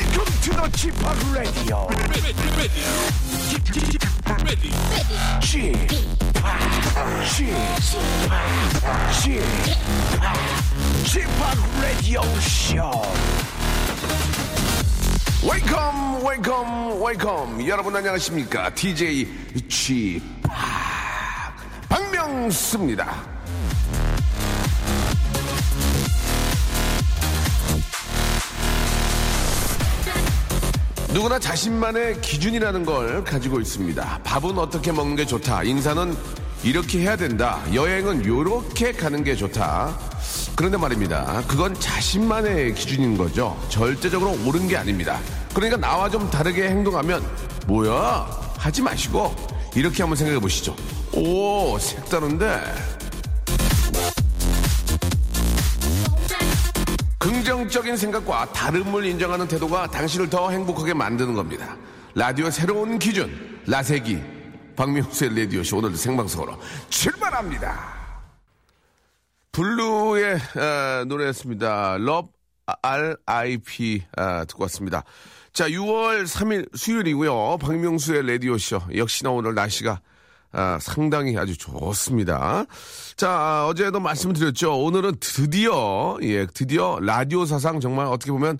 Welcome to the G-POP Radio. G-POP Radio Show. Welcome, welcome, welcome. 여러분 안녕하십니까? DJ G-POP 박명수입니다. 누구나 자신만의 기준이라는 걸 가지고 있습니다. 밥은 어떻게 먹는 게 좋다. 인사는 이렇게 해야 된다. 여행은 요렇게 가는 게 좋다. 그런데 말입니다. 그건 자신만의 기준인 거죠. 절대적으로 옳은 게 아닙니다. 그러니까 나와 좀 다르게 행동하면 뭐야? 하지 마시고 이렇게 한번 생각해 보시죠. 오, 색다른데? 긍정적인 생각과 다름을 인정하는 태도가 당신을 더 행복하게 만드는 겁니다. 라디오 새로운 기준, 라세기, 박명수의 라디오쇼 오늘도 생방송으로 출발합니다. 블루의 노래였습니다. 러브 RIP 듣고 왔습니다. 자, 6월 3일 수요일이고요. 박명수의 라디오쇼 역시나 오늘 날씨가 상당히 아주 좋습니다. 자, 어제도 말씀드렸죠. 오늘은 드디어 라디오 사상 정말 어떻게 보면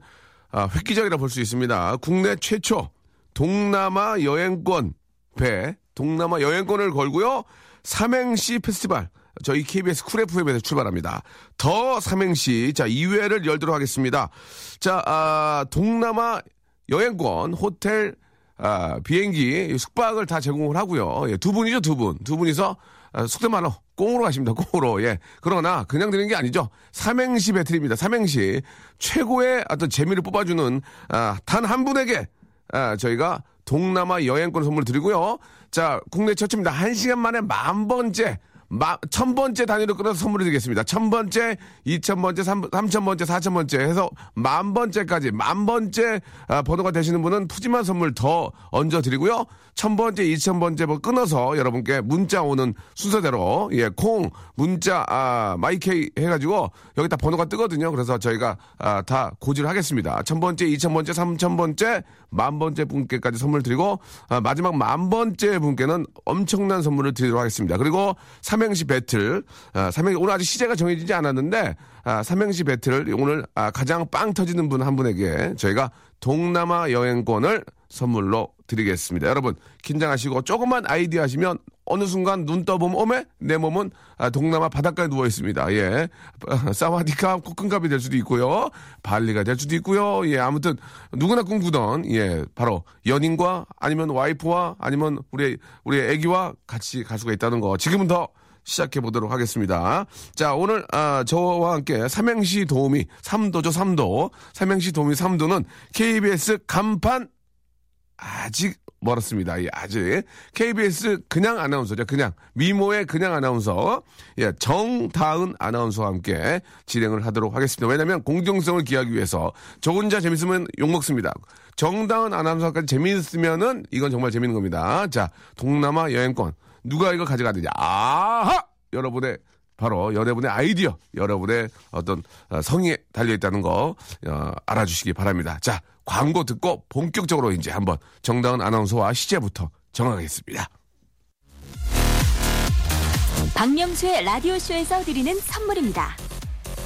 획기적이라 볼 수 있습니다. 국내 최초 동남아 여행권을 걸고요. 삼행시 페스티벌. 저희 KBS 쿨 FM에서 출발합니다. 더 삼행시. 자, 2회를 열도록 하겠습니다. 자, 동남아 여행권, 호텔, 비행기, 숙박을 다 제공을 하고요. 예, 두 분이서 숙대만호 꽁으로 가십니다. 꽁으로. 예. 그러나 그냥 드리는 게 아니죠. 삼행시 배틀입니다. 삼행시 최고의 어떤 재미를 뽑아주는 단 한 분에게 저희가 동남아 여행권 선물 드리고요. 자, 국내 첫입니다. 1시간 만에 1000번째 단위로 끊어서 선물을 드리겠습니다. 1000번째, 2000번째, 3000번째, 4000번째 해서 10,000번째까지 10,000번째 번호가 되시는 분은 푸짐한 선물 더 얹어드리고요. 1000번째, 2000번째 끊어서 여러분께 문자 오는 순서대로, 예, 콩, 문자, 마이케이 해가지고 여기다 번호가 뜨거든요. 그래서 저희가 다 고지를 하겠습니다. 1000번째, 2000번째, 3000번째, 10,000번째 분께까지 선물 드리고, 마지막 10,000번째 분께는 엄청난 선물을 드리도록 하겠습니다. 그리고 삼행시 배틀, 오늘 아직 시제가 정해지지 않았는데, 삼행시 배틀, 오늘 가장 빵 터지는 분 한 분에게 저희가 동남아 여행권을 선물로 드리겠습니다. 여러분, 긴장하시고, 조금만 아이디어 하시면, 어느 순간 눈 떠보면, 어메? 내 몸은 동남아 바닷가에 누워있습니다. 예. 사와디캅, 코큰갑이 될 수도 있고요. 발리가 될 수도 있고요. 예. 아무튼, 누구나 꿈꾸던, 예. 바로, 연인과 아니면 와이프와 아니면 우리 애기와 같이 갈 수가 있다는 거. 지금은 더 시작해보도록 하겠습니다. 자, 오늘, 저와 함께 삼행시 도우미, 3도죠, 3도. 삼행시 도우미 3도는 KBS 간판, 아직 멀었습니다. 예, 아직. KBS 그냥 아나운서죠. 그냥. 미모의 그냥 아나운서. 예, 정다은 아나운서와 함께 진행을 하도록 하겠습니다. 왜냐면 공정성을 기하기 위해서 저 혼자 재밌으면 욕먹습니다. 정다은 아나운서까지 재밌으면은 이건 정말 재밌는 겁니다. 자, 동남아 여행권. 누가 이걸 가져가느냐. 아하! 여러분의 바로 여러분의 아이디어, 여러분의 어떤 성의에 달려있다는 거 알아주시기 바랍니다. 자, 광고 듣고 본격적으로 이제 한번 정다은 아나운서와 시제부터 정하겠습니다. 박명수의 라디오쇼에서 드리는 선물입니다.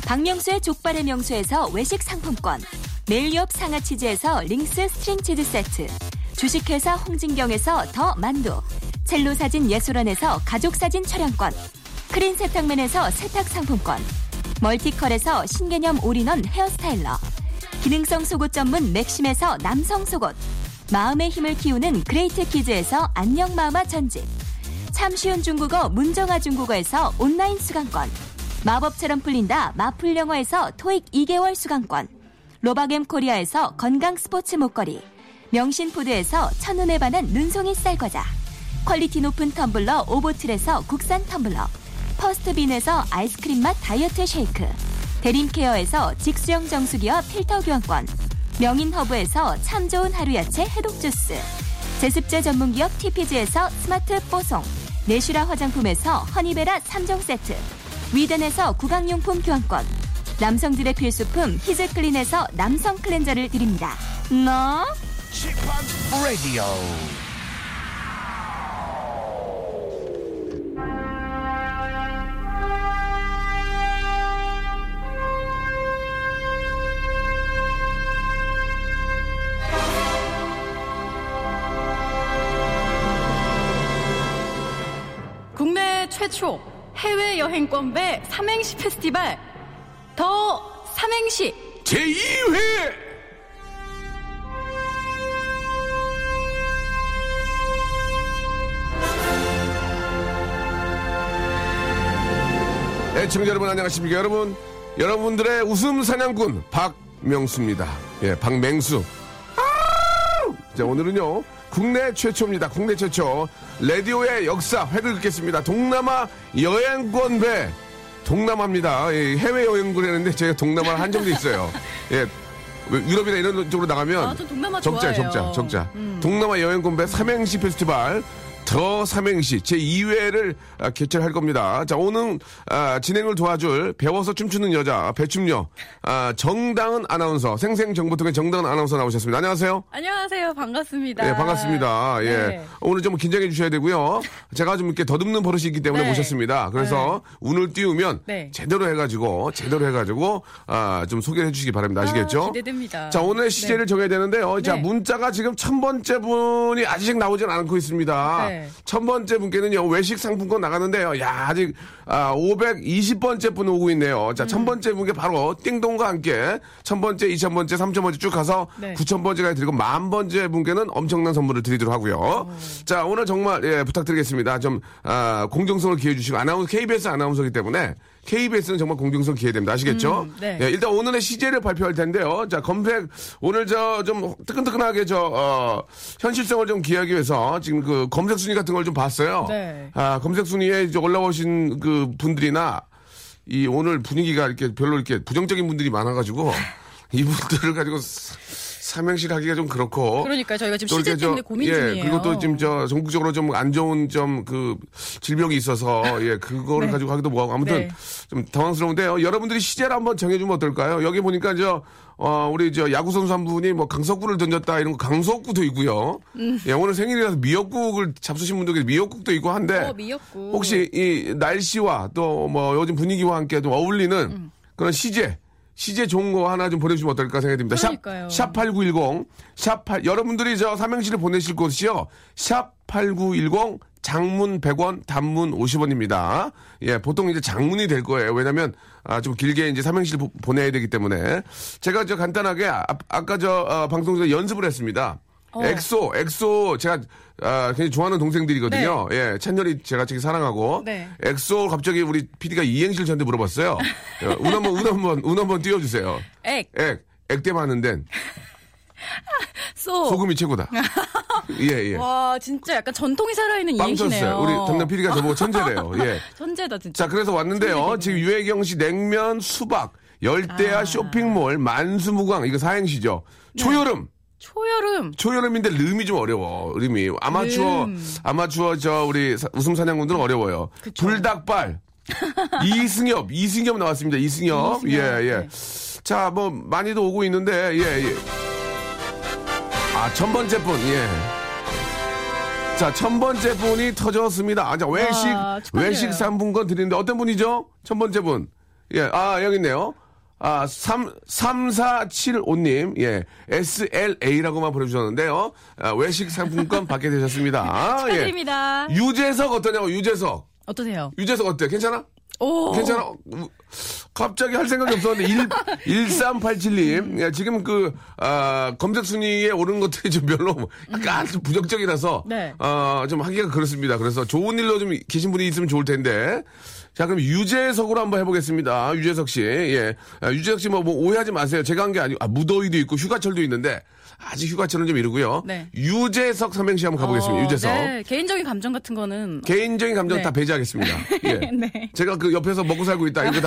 박명수의 족발의 명수에서 외식 상품권, 매일유업 상하치즈에서 링스 스트링치즈 세트, 주식회사 홍진경에서 더 만두, 첼로사진예술원에서 가족사진 촬영권, 크린 세탁면에서 세탁 상품권, 멀티컬에서 신개념 올인원 헤어스타일러, 기능성 속옷 전문 맥심에서 남성 속옷, 마음의 힘을 키우는 그레이트 키즈에서 안녕 마마 전집, 참 쉬운 중국어 문정아 중국어에서 온라인 수강권, 마법처럼 풀린다 마풀 영어에서 토익 2개월 수강권, 로바겜 코리아에서 건강 스포츠 목걸이, 명신푸드에서 첫눈에 반한 눈송이 쌀과자, 퀄리티 높은 텀블러 오보틀에서 국산 텀블러, 퍼스트빈에서 아이스크림 맛 다이어트 쉐이크, 대림케어에서 직수형 정수기와 필터 교환권, 명인허브에서 참 좋은 하루 야채 해독 주스, 제습제 전문기업 TPG에서 스마트 뽀송, 네슈라 화장품에서 허니베라 3종 세트, 위덴에서 구강용품 교환권, 남성들의 필수품 히즈클린에서 남성 클렌저를 드립니다. 너? 지팍 라디오. 국내 최초 해외여행권배 삼행시 페스티벌 더 삼행시 제2회 애청자 여러분 안녕하십니까. 여러분들의 웃음 사냥꾼 박명수입니다. 예, 박명수. 자, 오늘은요 국내 최초입니다. 국내 최초 라디오의 역사 획을 긋겠습니다. 동남아 여행권 배 동남아입니다. 예, 해외 여행을 했는데 제가 동남아 한정돼 있어요. 예, 유럽이나 이런 쪽으로 나가면 아, 저 동남아 좋아해요. 적자. 동남아 여행권 배 삼행시 페스티벌. 더 삼행시 제2회를 개최할 겁니다. 자, 오늘 진행을 도와줄 배워서 춤추는 여자 배춤녀 정다은 아나운서, 생생정보통의 정다은 아나운서 나오셨습니다. 안녕하세요. 안녕하세요. 반갑습니다. 예, 반갑습니다. 네. 예, 오늘 좀 긴장해 주셔야 되고요. 제가 좀 이렇게 더듬는 버릇이 있기 때문에 네. 모셨습니다. 그래서 네. 운을 띄우면 네. 제대로 해가지고 좀 소개를 해주시기 바랍니다. 아시겠죠? 기대됩니다. 자, 오늘 시제를 네. 정해야 되는데요. 자, 네. 문자가 지금 1000번째 분이 아직 나오진 않고 있습니다. 네. 1000번째 분께는요, 외식 상품권 나가는데요. 야, 아직, 520번째 분 오고 있네요. 자, 1000번째 분께 바로 띵동과 함께, 1000번째, 2000번째, 3000번째 쭉 가서, 네. 9000번째까지 드리고, 10,000번째 분께는 엄청난 선물을 드리도록 하고요. 오. 자, 오늘 정말, 예, 부탁드리겠습니다. 좀, 공정성을 기해주시고, KBS 아나운서이기 때문에, KBS는 정말 공정성 기해야 됩니다. 아시겠죠? 네. 예, 일단 오늘의 시제를 발표할 텐데요. 자, 검색, 오늘 좀 뜨끈뜨끈하게 현실성을 좀 기하기 위해서 지금 그 검색순위 같은 걸 좀 봤어요. 네. 아, 검색순위에 이제 올라오신 그 분들이나 이 오늘 분위기가 이렇게 별로 이렇게 부정적인 분들이 많아가지고 이분들을 가지고 삼행시를 하기가 좀 그렇고. 그러니까 저희가 지금 시제 때문에 고민 중이에요. 예, 그리고 또 지금 전국적으로 좀 안 좋은 좀 그 질병이 있어서 예, 그거를 네. 가지고 하기도 뭐하고 아무튼 네. 좀 당황스러운데요. 여러분들이 시제를 한번 정해주면 어떨까요? 여기 보니까 우리 야구 선수 한 분이 뭐 강석구를 던졌다 이런 거 강석구도 있고요. 예, 오늘 생일이라서 미역국을 잡수신 분들 미역국도 있고 한데. 미역국. 혹시 이 날씨와 또 뭐 요즘 분위기와 함께 좀 어울리는 그런 시제 좋은 거 하나 좀 보내주시면 어떨까 생각이 듭니다. 샵8910 여러분들이 삼행시를 보내실 곳이요. 샵8910 장문 100원, 단문 50원입니다. 예, 보통 이제 장문이 될 거예요. 왜냐면, 좀 길게 이제 삼행시를 보내야 되기 때문에. 제가 간단하게, 아까 방송에서 연습을 했습니다. 엑소, 제가, 굉장히 좋아하는 동생들이거든요. 네. 예, 찬열이 제가 되게 사랑하고. 네. 엑소, 갑자기 우리 PD가 이행시를 저한테 물어봤어요. 운 한번 띄워주세요. 액땜하는 데는. 소금이 최고다. 예, 예. 와, 진짜 약간 전통이 살아있는 이행시네요. 우리 담당 PD가 저보고 천재래요. 예. 천재다, 진짜. 자, 그래서 왔는데요. 지금 유혜경씨 냉면, 수박, 열대야, 쇼핑몰, 만수무강. 이거 사행시죠. 네. 초여름인데 름이 좀 어려워. 름이 아마추어 우리 웃음 사냥꾼들은 어려워요. 그쵸. 불닭발 이승엽 나왔습니다. 이승엽 예예. 네. 자, 뭐 많이도 오고 있는데 예예. 아, 1000번째 분 예. 자, 1000번째 분이 터졌습니다. 아, 자, 외식 상품권 드리는데 어떤 분이죠? 1000번째 분 예. 아, 여기 있네요. 3475님, 예, SLA라고만 보내주셨는데요. 외식 상품권 받게 되셨습니다. 축하드립니다. 예. 유재석 어떠냐고, 유재석. 어떠세요? 유재석 어때? 괜찮아? 오. 괜찮아? 갑자기 할 생각이 없었는데, 1387님. 예, 지금 검색순위에 오른 것들이 좀 별로 약간 부적적이라서, 네. 좀 하기가 그렇습니다. 그래서 좋은 일로 좀 계신 분이 있으면 좋을 텐데, 자, 그럼 유재석으로 한번 해보겠습니다. 유재석 씨. 예. 유재석 씨 뭐 오해하지 마세요. 제가 한 게 아니고, 무더위도 있고, 휴가철도 있는데, 아직 휴가철은 좀 이르고요. 네. 유재석 삼행시 한번 가보겠습니다. 유재석. 네. 개인적인 감정 같은 거는. 개인적인 감정 네. 다 배제하겠습니다. 예. 네. 제가 옆에서 먹고 살고 있다. 이런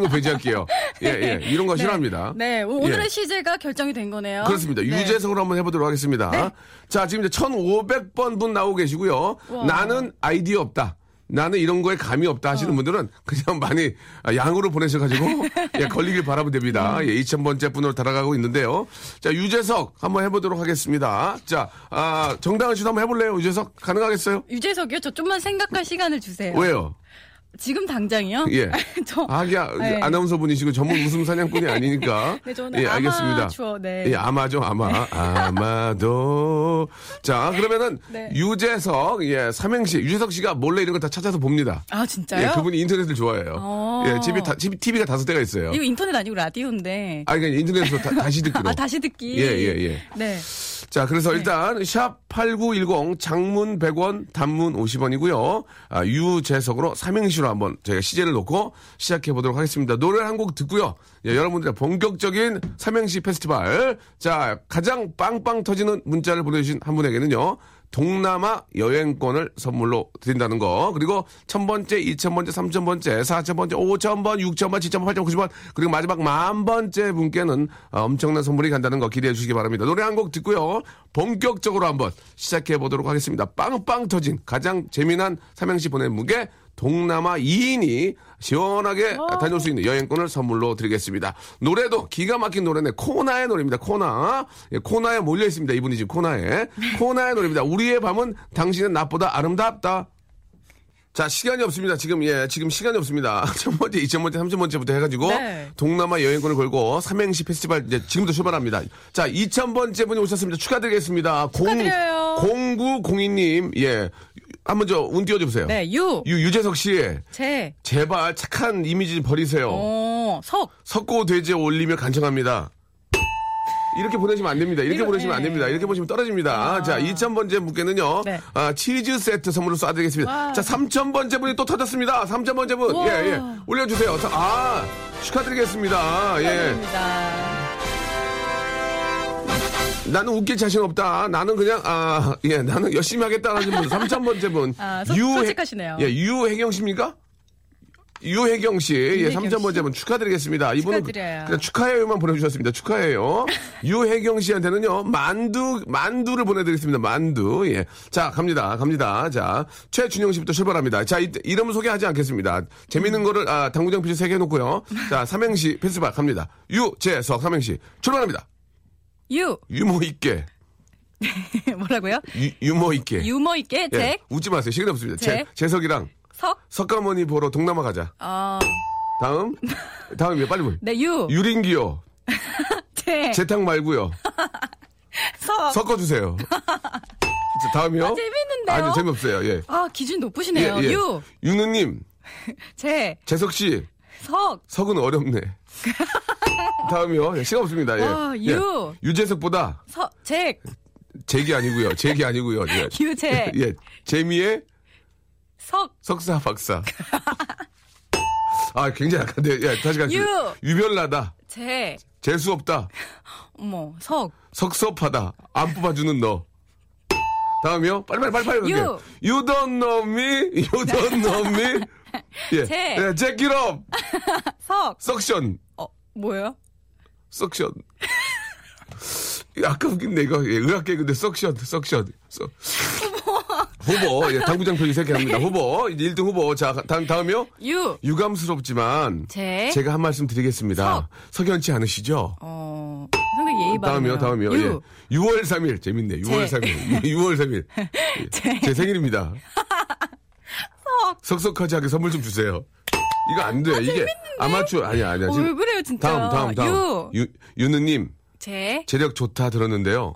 거 배제할게요. 예, 예. 이런 거 네. 싫어합니다. 네. 오늘의 예. 시제가 결정이 된 거네요. 그렇습니다. 네. 유재석으로 한번 해보도록 하겠습니다. 네. 자, 지금 이제 1500번 분 나오고 계시고요. 우와. 나는 아이디어 없다. 나는 이런 거에 감이 없다 하시는 분들은 그냥 많이 양으로 보내셔가지고 예, 걸리길 바라면 됩니다. 예, 2000번째 분으로 달아가고 있는데요. 자, 유재석 한번 해보도록 하겠습니다. 자, 정다은 씨도 한번 해볼래요? 유재석 가능하겠어요? 유재석이요? 저 좀만 생각할 시간을 주세요. 왜요? 지금 당장이요? 예. 저, 네. 아나운서 분이시고 전문 웃음 사냥꾼이 아니니까. 네, 저는 예, 알겠습니다. 아마추어, 네. 예, 아마죠, 아마. 아마도. 자, 그러면은, 네. 유재석, 예, 삼행시. 유재석 씨가 몰래 이런 거 다 찾아서 봅니다. 아, 진짜요? 예, 그분이 인터넷을 좋아해요. 예, TV가 5대가 있어요. 이거 인터넷 아니고 라디오인데. 아, 그러니까 인터넷에서 다시 듣기로. 아, 다시 듣기. 예, 예, 예. 네. 자, 그래서 네. 일단 샵8910 장문 100원, 단문 50원이고요. 아, 유재석으로 삼행시로 한번 저희가 시제를 놓고 시작해 보도록 하겠습니다. 노래 한 곡 듣고요. 예, 여러분들의 본격적인 삼행시 페스티벌. 자, 가장 빵빵 터지는 문자를 보내주신 한 분에게는요. 동남아 여행권을 선물로 드린다는 거. 그리고 1000번째, 2000번째, 3000번째, 4000번째, 5000번, 6000번, 7000번, 8000번, 90번. 그리고 마지막 10,000번째 분께는 엄청난 선물이 간다는 거 기대해 주시기 바랍니다. 노래 한 곡 듣고요. 본격적으로 한번 시작해 보도록 하겠습니다. 빵빵 터진 가장 재미난 삼행시 보낸 분께 동남아 2인이 시원하게 다녀올 수 있는 여행권을 선물로 드리겠습니다. 노래도 기가 막힌 노래네. 코나의 노래입니다. 코나. 예, 코나에 몰려있습니다. 이분이 지금 코나에. 코나의 노래입니다. 우리의 밤은 당신은 나보다 아름답다. 자, 시간이 없습니다. 지금 시간이 없습니다. 1000번째, 2000번째, 3000번째부터 해가지고. 네. 동남아 여행권을 걸고 삼행시 페스티벌 이제 지금부터 출발합니다. 자, 2000번째 분이 오셨습니다. 축하드리겠습니다. 축하드려요. 0902님. 예. 한번 저 운 띄워주세요. 네, 유재석 씨. 제발 착한 이미지 버리세요. 석고 돼지에 올리며 간청합니다. 이렇게 보내시면 안 됩니다. 이렇게 보내시면 안 됩니다. 이렇게 보시면 떨어집니다. 자, 2000번째 분께는요. 네. 치즈 세트 선물로 쏴드리겠습니다. 와. 자, 3000번째 분이 또 터졌습니다. 3000번째 분. 우와. 예, 예. 올려주세요. 축하드리겠습니다. 축하드립니다. 예. 나는 웃길 자신 없다. 나는 그냥, 나는 열심히 하겠다. 하는 분, 3000번째 분. 솔직하시네요. 예, 유혜경 씨입니까? 유혜경 씨. 예, 3000번째 분 축하드리겠습니다. 이분은 축하드려요. 그냥 축하해요만 보내주셨습니다. 축하해요. 유혜경 씨한테는요, 만두를 보내드리겠습니다. 만두. 예. 자, 갑니다. 자, 최준영 씨부터 출발합니다. 자, 이름 소개하지 않겠습니다. 재밌는 거를, 당구장 표지 3개 놓고요. 자, 삼행시 패스박 갑니다. 유재석 삼행시 출발합니다. 유머 있게. 뭐라고요? 유머 있게. 유머 있게, 잭. 예, 웃지 마세요. 시간 없습니다. 재석이랑. 석가모니 보러 동남아 가자. 다음이요. 빨리 보세요. 네, 유린기요. 재탕 말고요. 섞어주세요. 다음이요. 재밌는데요? 아니요, 재미없어요. 예. 아, 기준 높으시네요. 예, 예. 유누님. 재석씨. 석은 어렵네. 다음이요. 시간 없습니다. 유재석보다 잭이 아니고요. 예. 유재. 예. 재미의 석사 박사. 아, 굉장히 약한데. 예, 다시 갈게요. 유별나다. 재수 없다. 어머, 석섭하다. 안 뽑아주는 너. 다음이요. 빨리. You don't know me. You don't know me. 예. 잭기럽. 석션. 뭐예요? 석션. 아까 웃긴데, 이거. 예, 의학계인데, 석션. 후보. 예, 당구장 표지 3개 합니다. 후보. 이제 1등 후보. 자, 다음이요? 유감스럽지만. 제가 한 말씀 드리겠습니다. 석연치 않으시죠? 상당히 예의 바르네요. 다음이요. 예. 6월 3일. 재밌네. 6월 3일. 6월 3일. 예. 제 생일입니다. 석석하지 하게 선물 좀 주세요. 이거 안 돼. 이게 재밌는데? 아마추어 아니야. 지금 왜 그래요, 진짜. 다음. 유느님. 재력 좋다 들었는데요.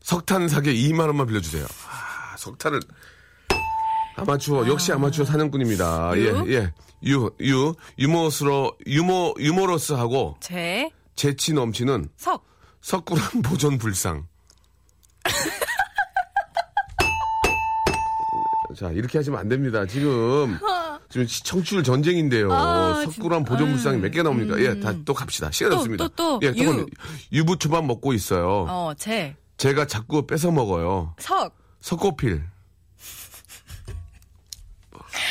석탄 사게 2만 원만 빌려주세요. 아, 석탄을. 아마추어 역시 아마추어 사냥꾼입니다. 예. 유머러스하고 재치 넘치는 석구랑 보존 불상. 자, 이렇게 하시면 안 됩니다. 지금 청취율 전쟁인데요. 석굴암 보존물상이 몇 개 나옵니까? 예, 다 또 갑시다. 시간 없습니다. 또. 예, 유부초밥 먹고 있어요. 제가 자꾸 뺏어 먹어요. 석고필.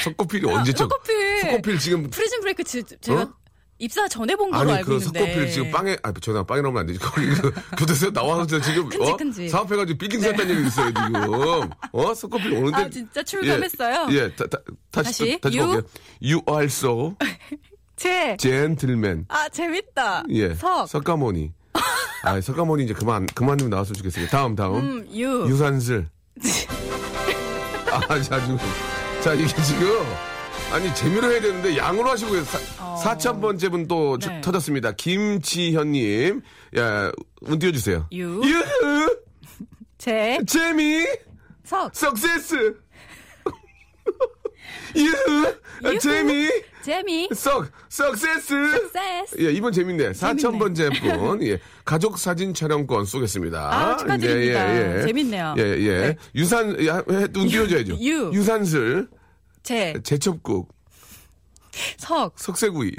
석고필이 언제죠? 석고필 지금. 프리즌 브레이크 제가 입사 전에 본 걸로 알고 있는데. 아니, 그 석고필 지금 빵에, 아, 전화 빵에 넣으면 안 되지. 거기 그 교대서 나와서 지금, 큰지. 사업해가지고 삐긴 샀다는 얘기 있어요, 지금. 석고필 오는데. 아, 진짜 출감했어요? 예, 다시 볼게요. You are so. 젠틀맨. 아, 재밌다. 예. 석가모니. 아, 석가모니 이제 그만 좀 나왔으면 좋겠어요. 다음. 유산슬. 아, 자, 이게 지금. 아니, 재미로 해야 되는데, 양으로 하시고, 4,000번째 분 또 네. 터졌습니다. 김지현님. 야, 운 띄워주세요. 유. 재미. 석세스. 유. 재미. 석세스. 예, 이번 재밌네. 4,000번째 분. 예. 가족 사진 촬영권 쏘겠습니다. 아, 축하드립니다. 예. 재밌네요. 예. 네. 운 띄워줘야죠. 유산슬. 제첩국. 석쇠구이.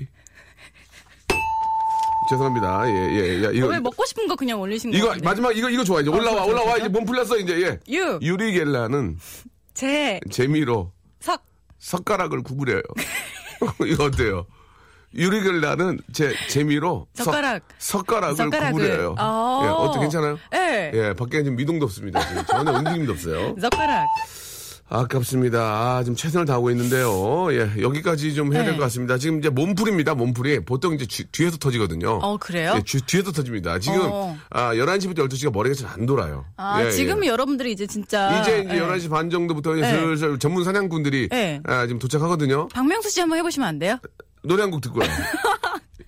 죄송합니다. 예. 야, 이거. 왜 먹고 싶은 거 그냥 올리신 거예요? 이거, 같은데. 마지막, 이거 좋아. 이제 올라와. 진짜? 이제 몸 풀렸어, 이제, 예. 유리겔라는. 재미로. 석가락을 구부려요. 이거 어때요? 유리겔라는 재미로. 석가락을 구부려요. 예, 어때, 괜찮아요? 예. 예, 밖에 지금 미동도 없습니다. 지금. 전혀 움직임도 없어요. 석가락. 아깝습니다. 아, 지금 최선을 다하고 있는데요. 예, 여기까지 좀 해야 될 것 같습니다. 지금 이제 몸풀입니다. 몸풀이. 보통 이제 뒤에서 터지거든요. 그래요? 예, 뒤에서 터집니다. 지금, 11시부터 12시가 머리가 잘 안 돌아요. 지금 여러분들이 이제 진짜. 이제 11시 반 정도부터 슬슬 전문 사냥꾼들이. 지금 도착하거든요. 박명수 씨 한번 해보시면 안 돼요? 노래 한 곡 듣고요.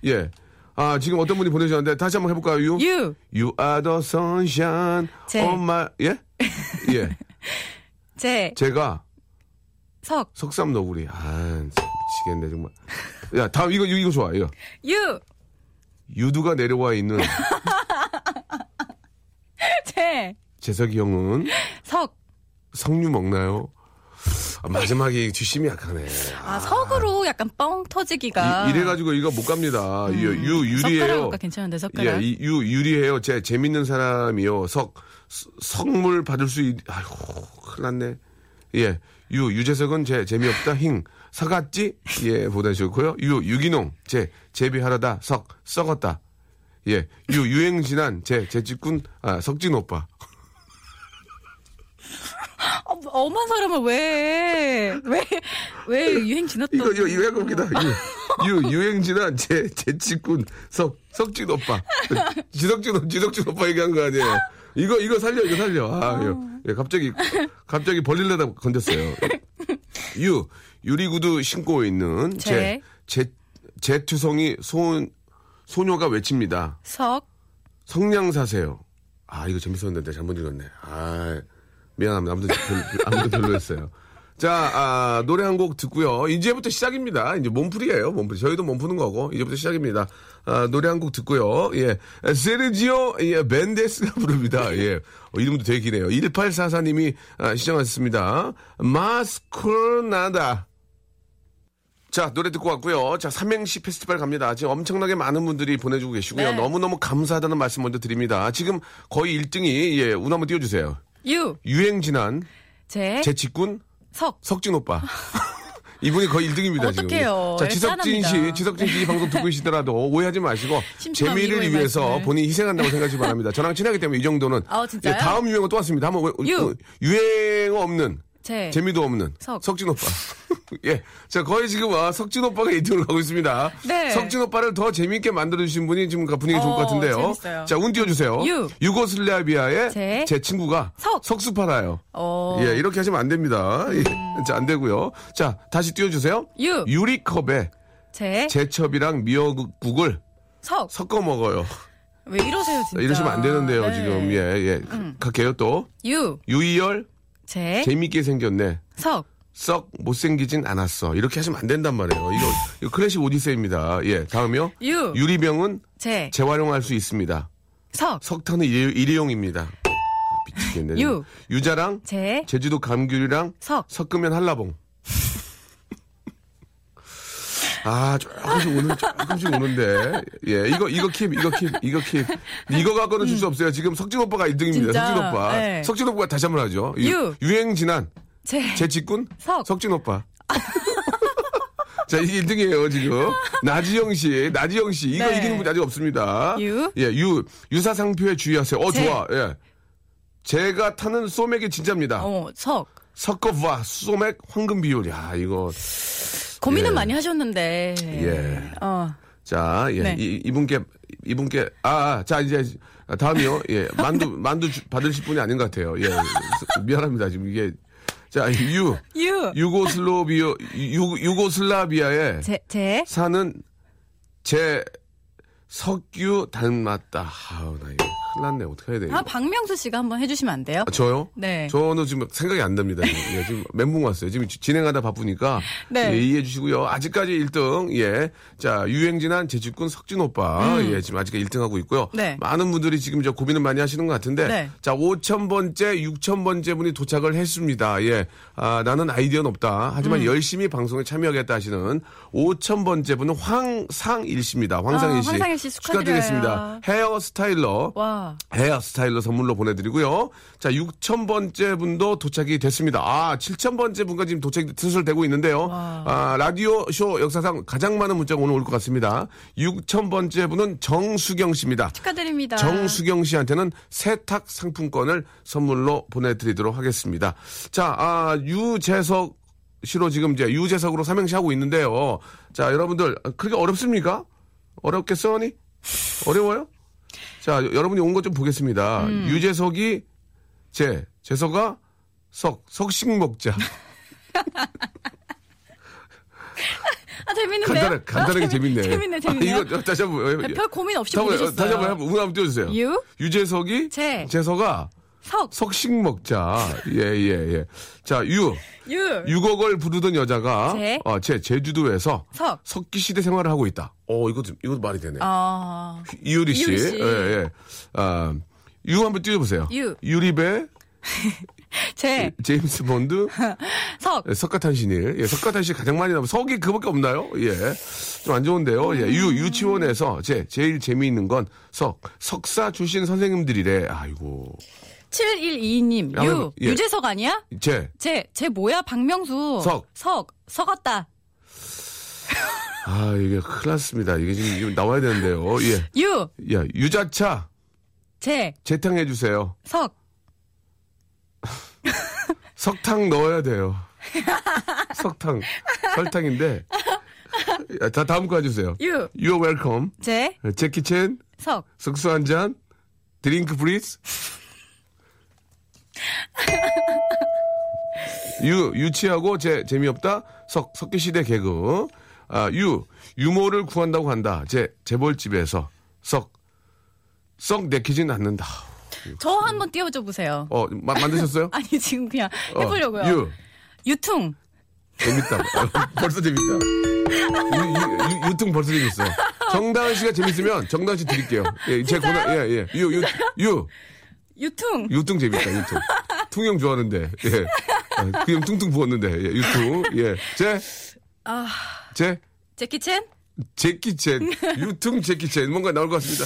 예. 아, 지금 어떤 분이 보내주셨는데 다시 한번 해볼까요? You are the sunshine. on my, 예? 예. 제가 석삼 너구리. 아, 미치겠네 정말. 야, 다음 이거 좋아. 이거. 유두가 내려와 있는 재석이 형은 석류 먹나요? 아, 마지막에 뒷심이 약하네. 아, 석으로 약간 뻥 터지기가. 이래가지고 이거 못 갑니다. 유리예요. 석가락 아까 괜찮은데 석가락. 예, 유리예요. 제 재밌는 사람이요. 선물 받을 수 있, 아이고, 큰일 났네. 예. 유재석은 재미없다, 힝. 사갔지? 예, 보내주셨고요. 유기농, 재비하려다, 썩었다. 예. 유행진한, 재직군, 석진 오빠. 엄한 사람을 왜 유행진했던 이거 약간 웃기다. 유행진한 재직군, 석진 오빠. 지석진 오빠 얘기한 거 아니에요? 이거 살려. 아, 예, 갑자기 벌리려다 건졌어요. 유리구두 신고 있는 제투성이 소녀가 외칩니다. 성냥 사세요. 아, 이거 재밌었는데 잘못 읽었네. 아, 미안합니다. 아무도 별로였어요. 자, 노래 한 곡 듣고요. 이제부터 시작입니다. 이제 몸풀이에요. 몸풀이. 저희도 몸푸는 거고, 이제부터 시작입니다. 노래 한 곡 듣고요. 예. 세르지오, 예, 벤데스가 부릅니다. 예. 이름도 되게 기네요. 1844님이 시청하셨습니다. 마스콜나다. 자, 노래 듣고 왔고요. 자, 삼행시 페스티벌 갑니다. 지금 엄청나게 많은 분들이 보내주고 계시고요. 네. 너무너무 감사하다는 말씀 먼저 드립니다. 지금 거의 1등이, 예, 운 한번 띄워주세요. 유행진한. 제치꾼. 석진 오빠. 이분이 거의 1등입니다, 어떡해요. 지금. 자, 지석진 씨 방송 듣고 계시더라도 오해하지 마시고 재미를 위해서 말씀을. 본인이 희생한다고 생각하지 바랍니다. 저랑 친하기 때문에 이 정도는. 진짜요? 예, 다음 유행어 또 왔습니다. 한번 유행어 없는 재미도 없는 석진 오빠. 예. 자, 거의 지금 석진 오빠가 1등을 가고 있습니다. 네. 석진 오빠를 더 재미있게 만들어 주신 분이 지금 분위기 좋을 것 같은데요. 재밌어요. 자, 운 띄워 주세요. 유고슬라비아의 제 친구가 석수 팔아요. 예, 이렇게 하시면 안 됩니다. 예. 자, 안 되고요. 자, 다시 띄워 주세요. 유리컵에 제첩이랑 미역국을 섞어 먹어요. 왜 이러세요, 진짜. 이러시면 안 되는데요, 네. 지금. 예. 갈게요, 또. 유이열 재밌게 생겼네. 썩 못생기진 않았어. 이렇게 하시면 안 된단 말이에요. 이거 클래식 오디세이입니다. 예, 다음이요. 유리병은 재활용할 수 있습니다. 석탄은 일회용입니다. 미치겠네. 유자랑 제주도 감귤이랑 섞으면 한라봉. 아, 조금씩 오는데. 예, 이거 킵. 이거 갖고는 줄 수 없어요. 지금 석진 오빠가 1등입니다. 진짜? 석진 오빠. 네. 석진 오빠가 다시 한번 하죠. 유행 지난. 제치꾼? 석진 오빠. 자, 이게 1등이에요, 지금. 나지영 씨. 이거 네. 이기는 분이 아직 없습니다. 유. 예, 유사상표에 주의하세요. 어, 제. 좋아. 예. 제가 타는 소맥이 진짜입니다. 석거와 소맥 황금비율. 야, 이거. 고민은 예. 많이 하셨는데. 예. 자, 예. 네. 이분께, 자, 이제. 다음이요. 예. 만두 받으실 분이 아닌 것 같아요. 예. 미안합니다. 지금 이게. 자, 유고슬라비아에 사는 제 석규 닮았다. 아우, 나 이거 큰일 났네. 어떻게 해야 돼? 아, 박명수 씨가 한번 해주시면 안 돼요? 아, 저요? 네. 저는 지금 생각이 안 납니다. 지금, 예, 지금 멘붕 왔어요. 지금 진행하다 바쁘니까. 네. 예, 이해해 주시고요. 아직까지 1등. 예. 자, 유행진한 제주꾼 석진 오빠. 예, 지금 아직까지 1등 하고 있고요. 네. 많은 분들이 지금 저 고민을 많이 하시는 것 같은데. 네. 자, 5,000번째, 6,000번째 분이 도착을 했습니다. 예. 아, 나는 아이디어는 없다. 하지만 열심히 방송에 참여하겠다 하시는 5,000번째 분은 황상일 씨입니다. 황상일 씨. 황상일 씨 축하드리겠습니다. 헤어스타일러. 와. 헤어스타일러 선물로 보내드리고요. 자, 6,000번째 분도 도착이 됐습니다. 아, 7,000번째 분까지 지금 도착이 슬슬 되고 있는데요. 와. 아, 라디오쇼 역사상 가장 많은 문자가 오늘 올 것 같습니다. 6,000번째 분은 정수경 씨입니다. 축하드립니다. 정수경 씨한테는 세탁 상품권을 선물로 보내드리도록 하겠습니다. 자, 아, 유재석 씨로 지금 이제 유재석으로 삼행시 하고 있는데요. 자, 여러분들, 그렇게 어렵습니까? 어렵겠어, 언니? 어려워요? 자, 여러분이 온 것 좀 보겠습니다. 유재석이 재석아 석식 먹자. 아, 재밌는데? 간단하게 재밌네. 재밌네. 아, 이거 다시 한번. 별 고민 없이 보내셨어요. 다시 한번 응 한번 띄워주세요. 유재석이 재석아 석식 먹자. 예. 자, 유곡을 부르던 여자가 제주도에서 석기 시대 생활을 하고 있다. 이것도 말이 되네. 이유리 씨. 예. 아, 유 한번 띄워보세요. 유리배. 제임스 본드. 석가탄신일. 예, 석가탄신 가장 많이 나오면 석이 그밖에 없나요? 예. 좀 안 좋은데요. 예, 유치원에서 제일 재미있는 건 석사 출신 선생님들이래. 아이고. 7122님, 야, 유재석 아니야? 제 뭐야? 박명수. 석었다. 아, 이게 큰일 났습니다. 이게 지금 나와야 되는데요. 예. 유자차. 재탕해주세요. 석탕 넣어야 돼요. 설탕인데. 자, 다음 거 해주세요. You're welcome. 제키첸. 석수 한 잔. 드링크 플리즈. 유치하고 재미없다. 석기시대 개그. 아, 유모를 구한다고 한다. 재벌집에서. 썩 내키진 않는다. 저 한번 띄워줘 보세요. 만드셨어요? 아니, 지금 그냥 해보려고요. 유퉁. 재밌다. 벌써 재밌다. 유퉁 벌써 재밌어. 정다은 씨가 재밌으면 정다은 씨 드릴게요. 예, 제 고나, 예. 유퉁 재밌다, 유퉁. 퉁형 좋아하는데, 예. 그 형 퉁퉁 부었는데, 예, 유퉁. 예. 제키첸. 유퉁 제키첸. 뭔가 나올 것 같습니다.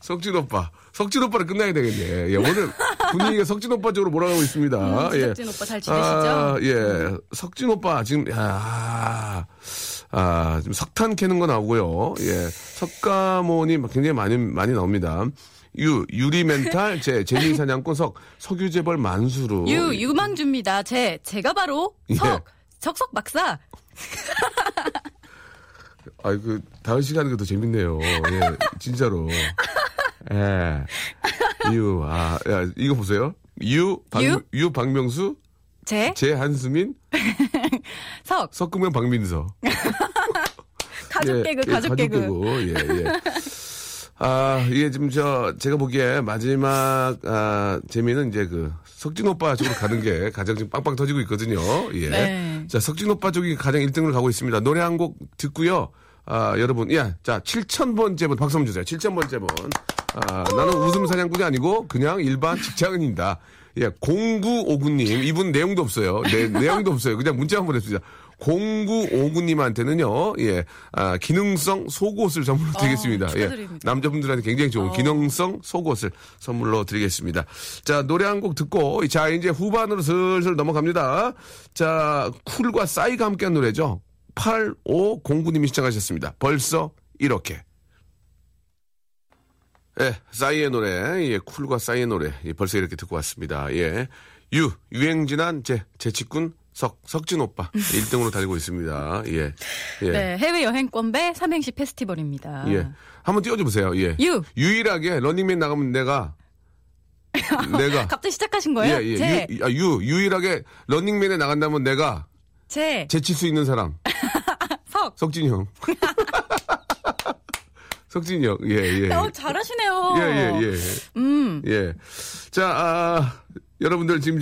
석진 오빠. 석진 오빠로 끝나야 되겠네. 예, 오늘 분위기가 석진 오빠 쪽으로 몰아가고 있습니다. 석진 오빠 잘 지내시죠? 석진 오빠 지금 지금 석탄 캐는 거 나오고요. 예, 석가모니 굉장히 많이 나옵니다. 유리 멘탈, 제니 사냥꾼 석유재벌 만수루. 유망주입니다. 제가 바로 적석 박사. 다음 시간에 더 재밌네요. 예, 진짜로. 예. 이거 보세요. 박명수. 제 한수민. 섞으면 박민서. 가족 개그. 예. 아, 이게 지금 제가 보기에 마지막, 재미는 이제 석진 오빠 쪽으로 가는 게 가장 지금 빵빵 터지고 있거든요. 예. 네. 자, 석진 오빠 쪽이 가장 1등을 가고 있습니다. 노래 한 곡 듣고요. 아, 여러분, 예. 자, 7,000번째 분, 박수 한번 주세요. 7,000번째 분. 아, 나는 웃음 사냥꾼이 아니고 그냥 일반 직장인이다. 예, 0959님. 이분 내용도 없어요. 내용도 없어요. 그냥 문자 한번 보내주세요. 0959님한테는요, 예, 아, 기능성 속옷을 선물로 드리겠습니다. 축하드립니다. 예, 남자분들한테 굉장히 좋은 기능성 속옷을 선물로 드리겠습니다. 자, 노래 한 곡 듣고, 자, 이제 후반으로 슬슬 넘어갑니다. 자, 쿨과 싸이가 함께한 노래죠. 8509님이 시청하셨습니다. 벌써 이렇게. 예, 싸이의 노래, 예, 쿨과 싸이의 노래, 예, 벌써 이렇게 듣고 왔습니다. 예, 유행진한 재치꾼 석진 오빠 1등으로 달리고 있습니다. 예, 예. 네, 해외 여행권배 삼행시 페스티벌입니다. 예, 한번 띄워줘보세요. 예, 유 유일하게 런닝맨 나가면 내가 갑자기 시작하신 거예요? 예, 예. 제. 유일하게 런닝맨에 나간다면 내가 재칠 수 있는 사람 석진이 형. 석진이 형, 예, 예. 잘하시네요. 예, 예, 예. 예. 자, 여러분들 지금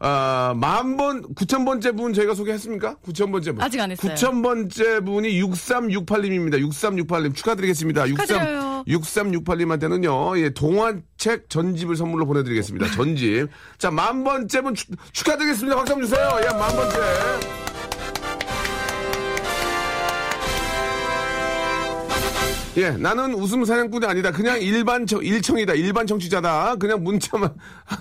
만번, 9,000번째 분 저희가 소개했습니까? 9,000번째 분. 아직 안 했어요. 9,000번째 분이 6368님입니다. 6368님 축하드리겠습니다. 축하드려요. 6368님한테는요, 예, 동화책 전집을 선물로 보내드리겠습니다. 전집. 자, 만번째 분 축하드리겠습니다. 박수 한번 주세요. 예, 만번째. 예, 나는 웃음 사냥꾼이 아니다. 그냥 일반 청취자다. 그냥 문자만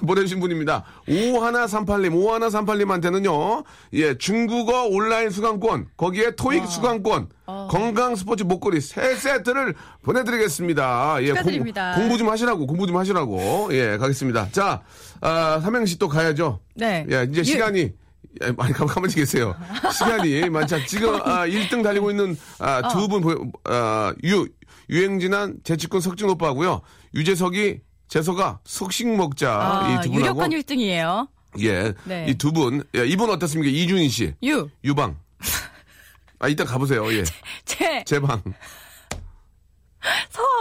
보내주신 분입니다. 5138님한테는요, 예, 중국어 온라인 수강권, 거기에 토익 수강권, 건강 스포츠 목걸이 세 세트를 보내드리겠습니다. 예, 축하드립니다. 공부 좀 하시라고. 예, 가겠습니다. 자, 삼행시 또 가야죠. 네. 예, 이제 시간이. 아니, 가만히 계세요. 시간이 많지. 지금 1등 달리고 있는 두 분, 유행진한 재치꾼 석진 오빠하고요. 유재석이 재석아 속식 먹자. 이 두 분하고. 유력한 1등이에요. 예, 네. 이 두 분. 예, 이분 어떻습니까? 이준희 씨. 유방. 아, 이따 가보세요. 예. 제방.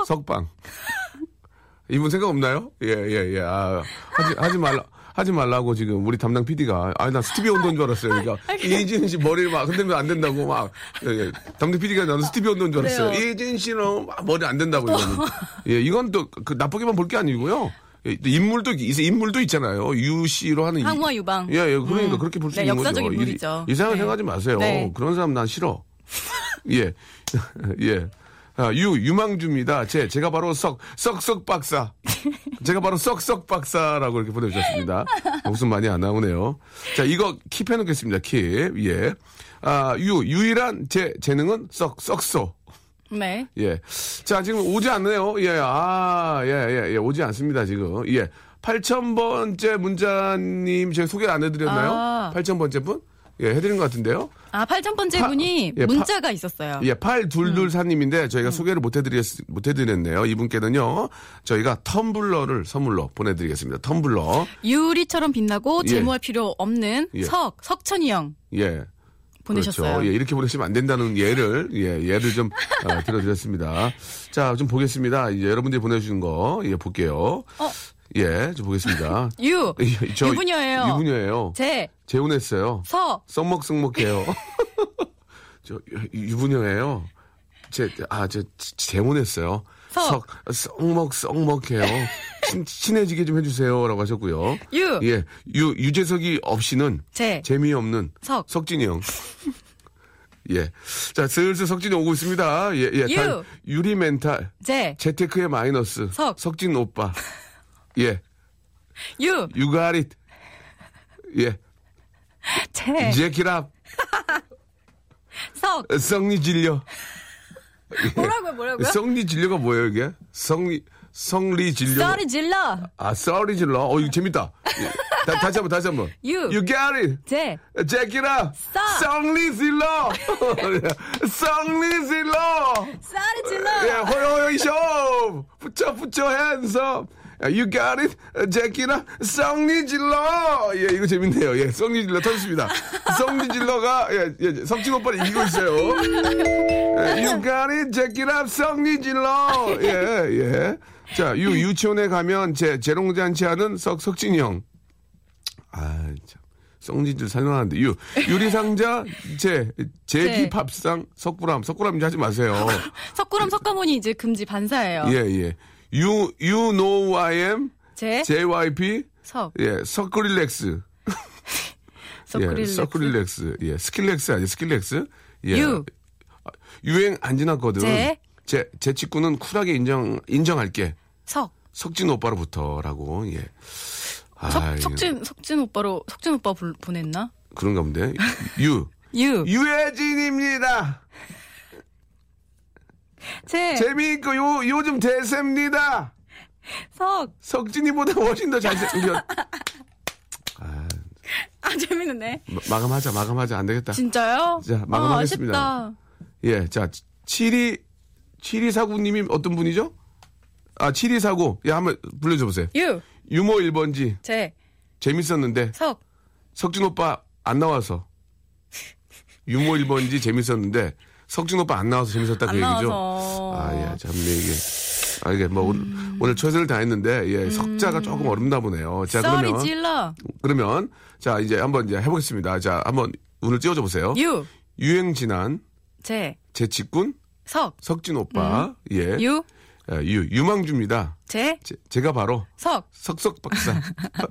석방. 이분 생각 없나요? 예. 하지 말라고 지금 우리 담당 PD가 나 스티비 온도인 줄 알았어요. 그러니까 이진 씨 머리를 막 흔들면 안 된다고 막 예. 담당 PD가 나는 스티비 온도인 줄 알았어요. 이진 씨는 머리 안 된다고 이거는. 예, 이건 또 그 나쁘게만 볼 게 아니고요. 예, 인물도 있잖아요. 유 씨로 하는 항우와 유방. 예, 그러니까 그렇게 볼 수 있는 역사적인 거죠. 인물이죠. 이상하게 생각하지 마세요. 네. 그런 사람 난 싫어. 예, 예. 유망주입니다. 제가 바로 썩 박사. 제가 바로 썩 박사라고 이렇게 보내주셨습니다. 무슨 많이 안 나오네요. 자, 이거 킵해놓겠습니다. 킵. 예. 유일한 제 재능은 썩소. 네. 예. 자, 지금 오지 않네요. 예. 예. 오지 않습니다. 지금. 예. 8000번째 문자님 제가 소개를 안 해드렸나요? 8000번째 분? 예, 해드린 것 같은데요. 8000번째 분이 문자가 있었어요. 예, 8224님인데 저희가 소개를 못 해드렸네요. 이분께는요, 저희가 텀블러를 선물로 보내드리겠습니다. 텀블러. 유리처럼 빛나고 제모할 필요 없는 석천이 형. 예. 보내셨어요. 그렇죠. 예, 이렇게 보내시면 안 된다는 예를 좀 들어드렸습니다. 자, 좀 보겠습니다. 이제 여러분들이 보내주신 거, 예, 볼게요. 예, 저 보겠습니다. 유부녀예요. 재혼했어요. 썩먹해요. 저 유부녀예요. 저 재혼했어요. 썩먹해요. 친해지게 좀 해주세요라고 하셨고요. 예, 유재석이 없이는 재미없는 석진이 형. 예. 자, 슬슬 석진이 오고 있습니다. 예. 단 유리 멘탈. 재테크의 마이너스. 석진 오빠. 예. You got it. 예. 제키랍. 성리 진료. 예. 뭐라고요? 성리 진료가 뭐예요, 이게? 성리 진료. 썰이 질러. 썰이 질러. 이거 재밌다. 예. 다시 한번. You got it. 제키랍. 성리 질러. 성리 질러. 썰이 질러. 예, 호요호요 쇼. 붙여 hands up. You got it, 제키라, 썩니질러! 예, 이거 재밌네요. 예, 썩니질러 터졌습니다. 썩니질러가, 예, 석진 오빠를 이기고 있어요. 예, You got it, 제키라, 썩니질러! 예. 자, 유치원에 가면 재롱잔치하는 석진이 형. 참. 썩니질 살려놨는데, 유리상자, 제기밥상, 석구람 하지 마세요. 석구람, 석가모니 이제 금지 반사예요. 예. You know who I am? J.Y.P. 예, 스크릴렉스. 서크릴렉스. 예, 스킬렉스 아니에요? 스킬렉스? 예. 유행 안 지났거든. 제 직구는 쿨하게 인정할게. 석진 오빠로부터라고. 예. 석진 오빠 보냈나? 그런가 본데. 유혜진입니다. 재미있고 요즘 대세입니다. 석진이보다 훨씬 더 잘생겼. 재밌는데. 마감하자. 안 되겠다. 진짜요? 자, 마감하겠습니다. 아쉽다. 예, 자, 7249님이 어떤 분이죠? 7249. 예, 한번 불러줘보세요. 유모 1번지. 재밌었는데. 석진 오빠 안 나와서. 유모 1번지 재밌었는데. 석진 오빠 안 나와서 재밌었다 그 얘기죠. 나와서. 예, 참 얘기. 이게 뭐 오늘 최선을 다했는데 석자가 조금 어렵나 보네요. 자, 그러면 찔러. 그러면 자, 이제 한번 이제 해보겠습니다. 자, 한번 운을 띄워줘 보세요. 유행 지난 제치꾼 석진 오빠 유망주입니다. 제가 바로 석석 박사.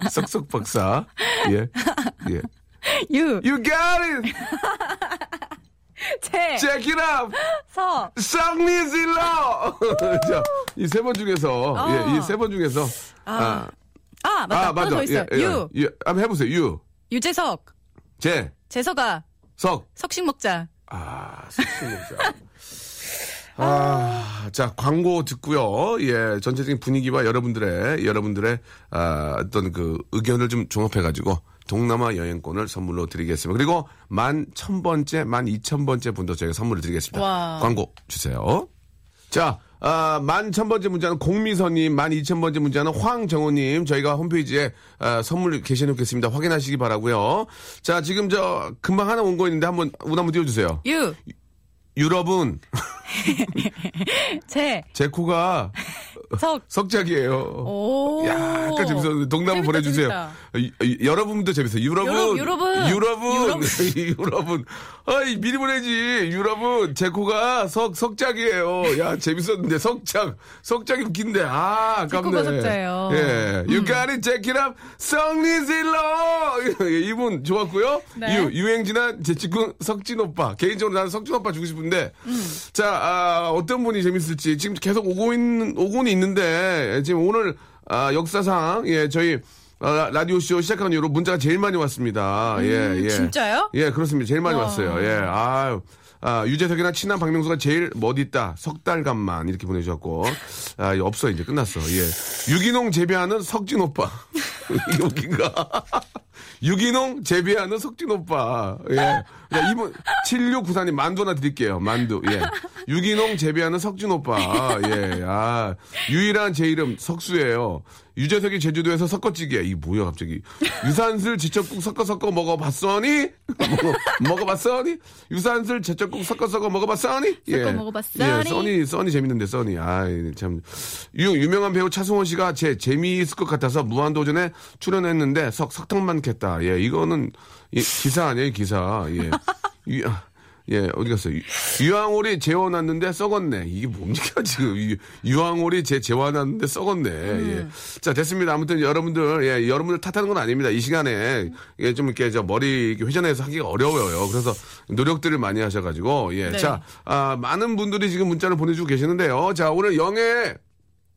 석석 박사. 예. You got it. 제키랍 성리질러. 자, 이 세 번 중에서 이 세 번 중에서 맞다. 더 있어요. 한번 해보세요. 유재석 재석아 석식 먹자. 석식 먹자. 자, 광고 듣고요. 예, 전체적인 분위기와 여러분들의 어떤 그 의견을 좀 종합해가지고 동남아 여행권을 선물로 드리겠습니다. 그리고 11,000번째, 12,000번째 분도 저희가 선물을 드리겠습니다. 와. 광고 주세요. 자, 11,000번째 문자는 공미선님, 12,000번째 문자는 황정호님, 저희가 홈페이지에 선물 게시해놓겠습니다. 확인하시기 바라고요. 자, 지금 금방 하나 온 거 있는데 한번 띄워주세요. 유럽은 제 코가 석작이에요. 약간 재밌었는데 동남아 보내주세요. 여러분도 재밌어요. 유럽은 미리 보내지. 유럽은 제 코가 석작이에요. 야, 재밌었는데 석작이 웃긴데 아깝네. 제 코가 석자예요. 예, 유가리 제키람 성리질러. 이분 좋았고요. 네. 유행진한 제 친구 석진 오빠. 개인적으로 나는 석진 오빠 주고 싶은데 자, 어떤 분이 재밌을지 지금 계속 오고는 있는데 지금 오늘 역사상 저희 라디오쇼 시작한 이후로 문자가 제일 많이 왔습니다. 진짜요? 예, 그렇습니다. 제일 많이 왔어요. 예, 유재석이나 친한 박명수가 제일 멋있다. 석 달간만 이렇게 보내주셨고 없어 이제 끝났어. 예, 유기농 재배하는 석진 오빠. 이게 웃긴가? 유기농 재배하는 석진 오빠. 예. 야, 이분 7694님 만두 하나 드릴게요. 만두. 예. 유기농 재배하는 석진 오빠. 예. 유일한 제 이름 석수예요. 유재석이 제주도에서 섞어찌개. 이 뭐야 갑자기. 유산슬 제첩국 섞어 먹어봤어니? 먹어봤어니? 유산슬 제첩국 섞어 먹어봤어니? 예. 섞어 먹어봤어니? 예. 써니 재밌는데 써니. 참 유명한 배우 차승원 씨가 제 재미있을 것 같아서 무한도전에 출연했는데 석탕 많겠다. 예. 이거는 기사 아니에요, 기사. 예. 어디 갔어요? 유황오리 재워놨는데 썩었네. 이게 뭡니까, 지금. 유황오리 재워놨는데 썩었네. 예. 자, 됐습니다. 아무튼 여러분들, 여러분들 탓하는 건 아닙니다. 이 시간에, 좀 이렇게 머리 회전해서 하기가 어려워요. 그래서 노력들을 많이 하셔가지고, 네. 자, 많은 분들이 지금 문자를 보내주고 계시는데요. 자, 오늘 영예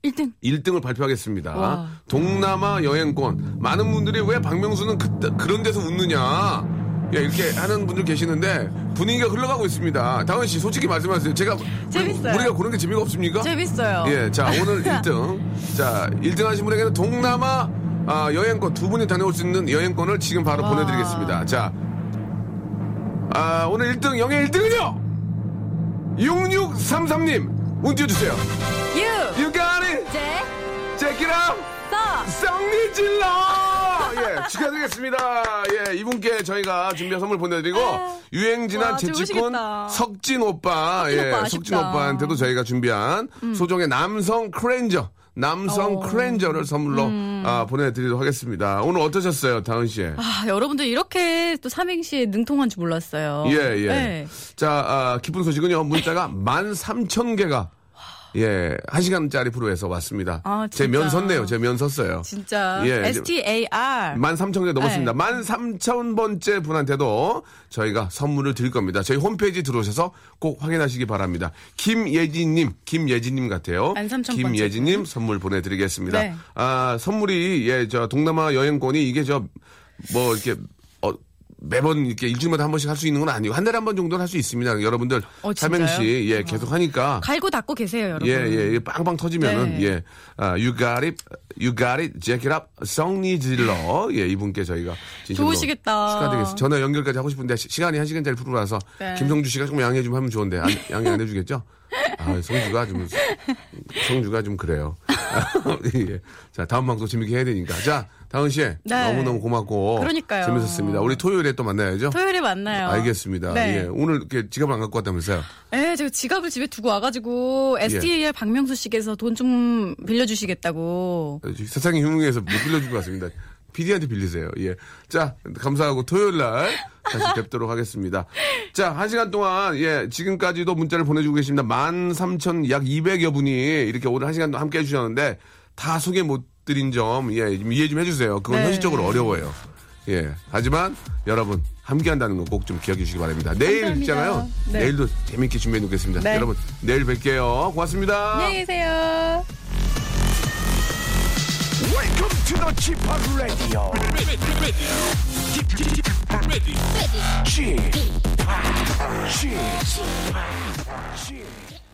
1등을 발표하겠습니다. 와. 동남아 여행권. 많은 분들이 왜 박명수는 그런 데서 웃느냐. 이렇게 하는 분들 계시는데 분위기가 흘러가고 있습니다. 다은 씨, 솔직히 말씀하세요. 제가 재밌어요. 우리가 고른 게 재미가 없습니까? 재밌어요. 예, 자, 오늘 1등. 자, 1등 하신 분에게는 동남아 여행권, 두 분이 다녀올 수 있는 여행권을 지금 바로 보내드리겠습니다. 자, 오늘 1등, 영예 1등은요! 6633님, 운 띄워주세요. You got it! Check it out! 썩니 질러! 예, 축하드리겠습니다. 예, 이분께 저희가 준비한 선물 보내드리고, 유행진한 재치꾼 석진 오빠, 석진 오빠한테도 저희가 준비한 소정의 남성 클렌저, 클렌저를 선물로 보내드리도록 하겠습니다. 오늘 어떠셨어요, 다은 씨? 여러분들 이렇게 또 삼행시에 능통한 줄 몰랐어요. 예. 자, 기쁜 소식은요, 문자가 13,000개가 예, 1시간짜리 프로에서 왔습니다. 아, 제 면 섰네요. 제 면 섰어요. 진짜. 예, STAR. 13,000개 넘었습니다. 네. 13,000번째 분한테도 저희가 선물을 드릴 겁니다. 저희 홈페이지 들어오셔서 꼭 확인하시기 바랍니다. 김예진님 같아요. 13,000번째. 김예진님 선물 보내드리겠습니다. 네. 아, 선물이, 예, 저 동남아 여행권이 이게 이렇게. 매번 이렇게 일주일마다 한 번씩 할 수 있는 건 아니고 한 달에 한 번 정도는 할 수 있습니다. 여러분들 삼행시 예 계속 하니까 갈고 닦고 계세요, 여러분. 예 빵빵 터지면은 네. 예 you got it, jack it up, 성리질러 예 이분께 저희가 좋으시겠다. 축하드리겠습니다. 전화 연결까지 하고 싶은데 시간이 1시간짜리 프로라서 네. 김성주 씨가 좀 양해 좀 하면 좋은데 양해 안 해주겠죠? 아 성주가 좀 그래요. 예. 자 다음 방송 재밌게 해야 되니까 자. 다은 씨, 네. 너무너무 고맙고. 그러니까요. 재밌었습니다. 우리 토요일에 또 만나야죠? 토요일에 만나요. 알겠습니다. 네. 예. 오늘 이렇게 지갑을 안 갖고 왔다면서요? 네, 제가 지갑을 집에 두고 와가지고, STAR 예. 박명수 씨께서 돈 좀 빌려주시겠다고. 세상에 흉흉해서 못 빌려주고 왔습니다. PD한테 빌리세요. 예. 자, 감사하고 토요일날 다시 뵙도록 하겠습니다. 자, 1시간 동안, 예, 지금까지도 문자를 보내주고 계십니다. 13,000, 약 200여 분이 이렇게 오늘 1시간 동안 함께 해주셨는데, 다 소개 못 드린 점, 예, 이해 좀 해주세요. 그건 네. 현실적으로 어려워요. 예. 하지만, 여러분, 함께 한다는 거 꼭 좀 기억해 주시기 바랍니다. 내일 감사합니다. 있잖아요. 네. 내일도 재밌게 준비해 놓겠습니다. 네. 여러분, 내일 뵐게요. 고맙습니다. 안녕히 계세요. Welcome to the G-POP Radio. G-POP. G-POP.